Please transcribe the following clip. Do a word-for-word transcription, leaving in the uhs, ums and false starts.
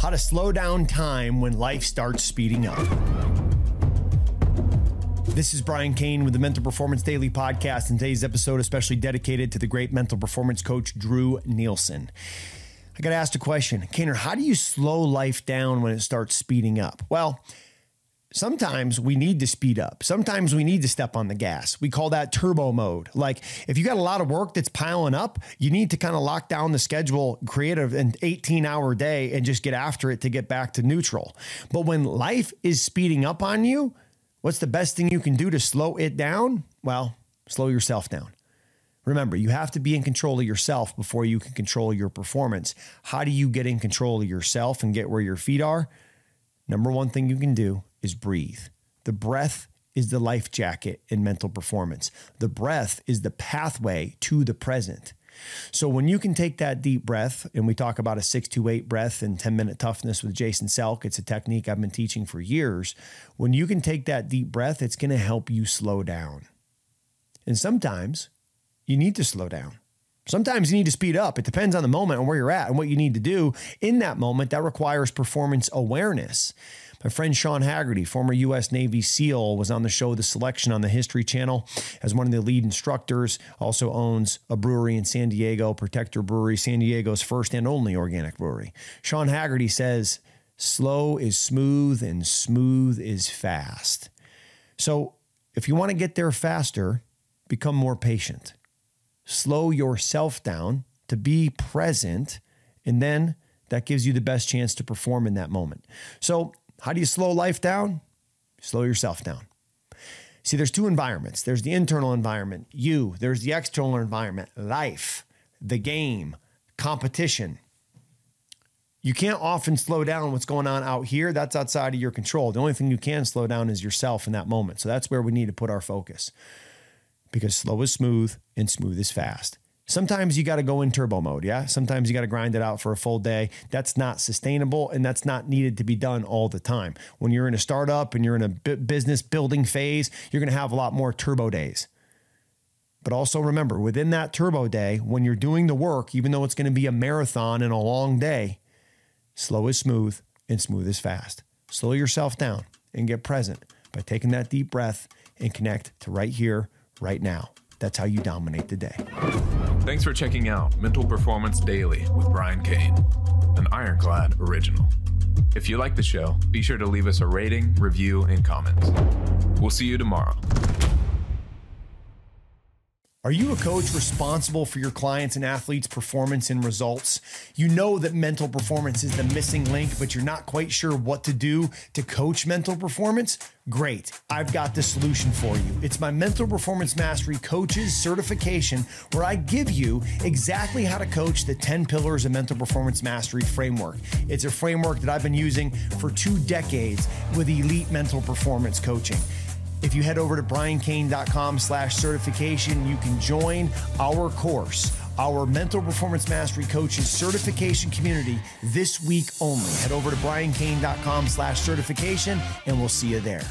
how to slow down time when life starts speeding up. This is Brian Cain with the Mental Performance Daily Podcast, and today's episode is especially dedicated to the great mental performance coach, Drew Nielsen. I got asked a question, Cainer, how do you slow life down when it starts speeding up? Well, sometimes we need to speed up. Sometimes we need to step on the gas. We call that turbo mode. Like if you got a lot of work that's piling up, you need to kind of lock down the schedule, create an eighteen hour day and just get after it to get back to neutral. But when life is speeding up on you, what's the best thing you can do to slow it down? Well, slow yourself down. Remember, you have to be in control of yourself before you can control your performance. How do you get in control of yourself and get where your feet are? Number one thing you can do is breathe. The breath is the life jacket in mental performance. The breath is the pathway to the present. So when you can take that deep breath, and we talk about a six to eight breath and ten minute toughness with Jason Selk, it's a technique I've been teaching for years. When you can take that deep breath, it's going to help you slow down. And sometimes you need to slow down. Sometimes you need to speed up. It depends on the moment and where you're at and what you need to do in that moment. That requires performance awareness. My friend Sean Haggerty, former U S Navy SEAL, was on the show The Selection on the History Channel as one of the lead instructors, also owns a brewery in San Diego, Protector Brewery, San Diego's first and only organic brewery. Sean Haggerty says, slow is smooth and smooth is fast. So if you want to get there faster, become more patient. Slow yourself down to be present, and then that gives you the best chance to perform in that moment. So how do you slow life down? Slow yourself down. See, there's two environments. There's the internal environment, you. There's the external environment, life, the game, competition. You can't often slow down what's going on out here. That's outside of your control. The only thing you can slow down is yourself in that moment. So that's where we need to put our focus. Because slow is smooth and smooth is fast. Sometimes you got to go in turbo mode, yeah? Sometimes you got to grind it out for a full day. That's not sustainable and that's not needed to be done all the time. When you're in a startup and you're in a business building phase, you're going to have a lot more turbo days. But also remember, within that turbo day, when you're doing the work, even though it's going to be a marathon and a long day, slow is smooth and smooth is fast. Slow yourself down and get present by taking that deep breath and connect to right here, right now. That's how you dominate the day. Thanks for checking out Mental Performance Daily with Brian Cain, an Ironclad original. If you like the show, be sure to leave us a rating, review, and comments. We'll see you tomorrow. Are you a coach responsible for your clients' and athletes' performance and results? You know that mental performance is the missing link, but you're not quite sure what to do to coach mental performance? Great. I've got the solution for you. It's my Mental Performance Mastery Coaches Certification, where I give you exactly how to coach the ten pillars of Mental Performance Mastery framework. It's a framework that I've been using for two decades with elite mental performance coaching. If you head over to briancain.com slash certification, you can join our course, our Mental Performance Mastery Coaches Certification Community this week only. Head over to briancain.com slash certification and we'll see you there.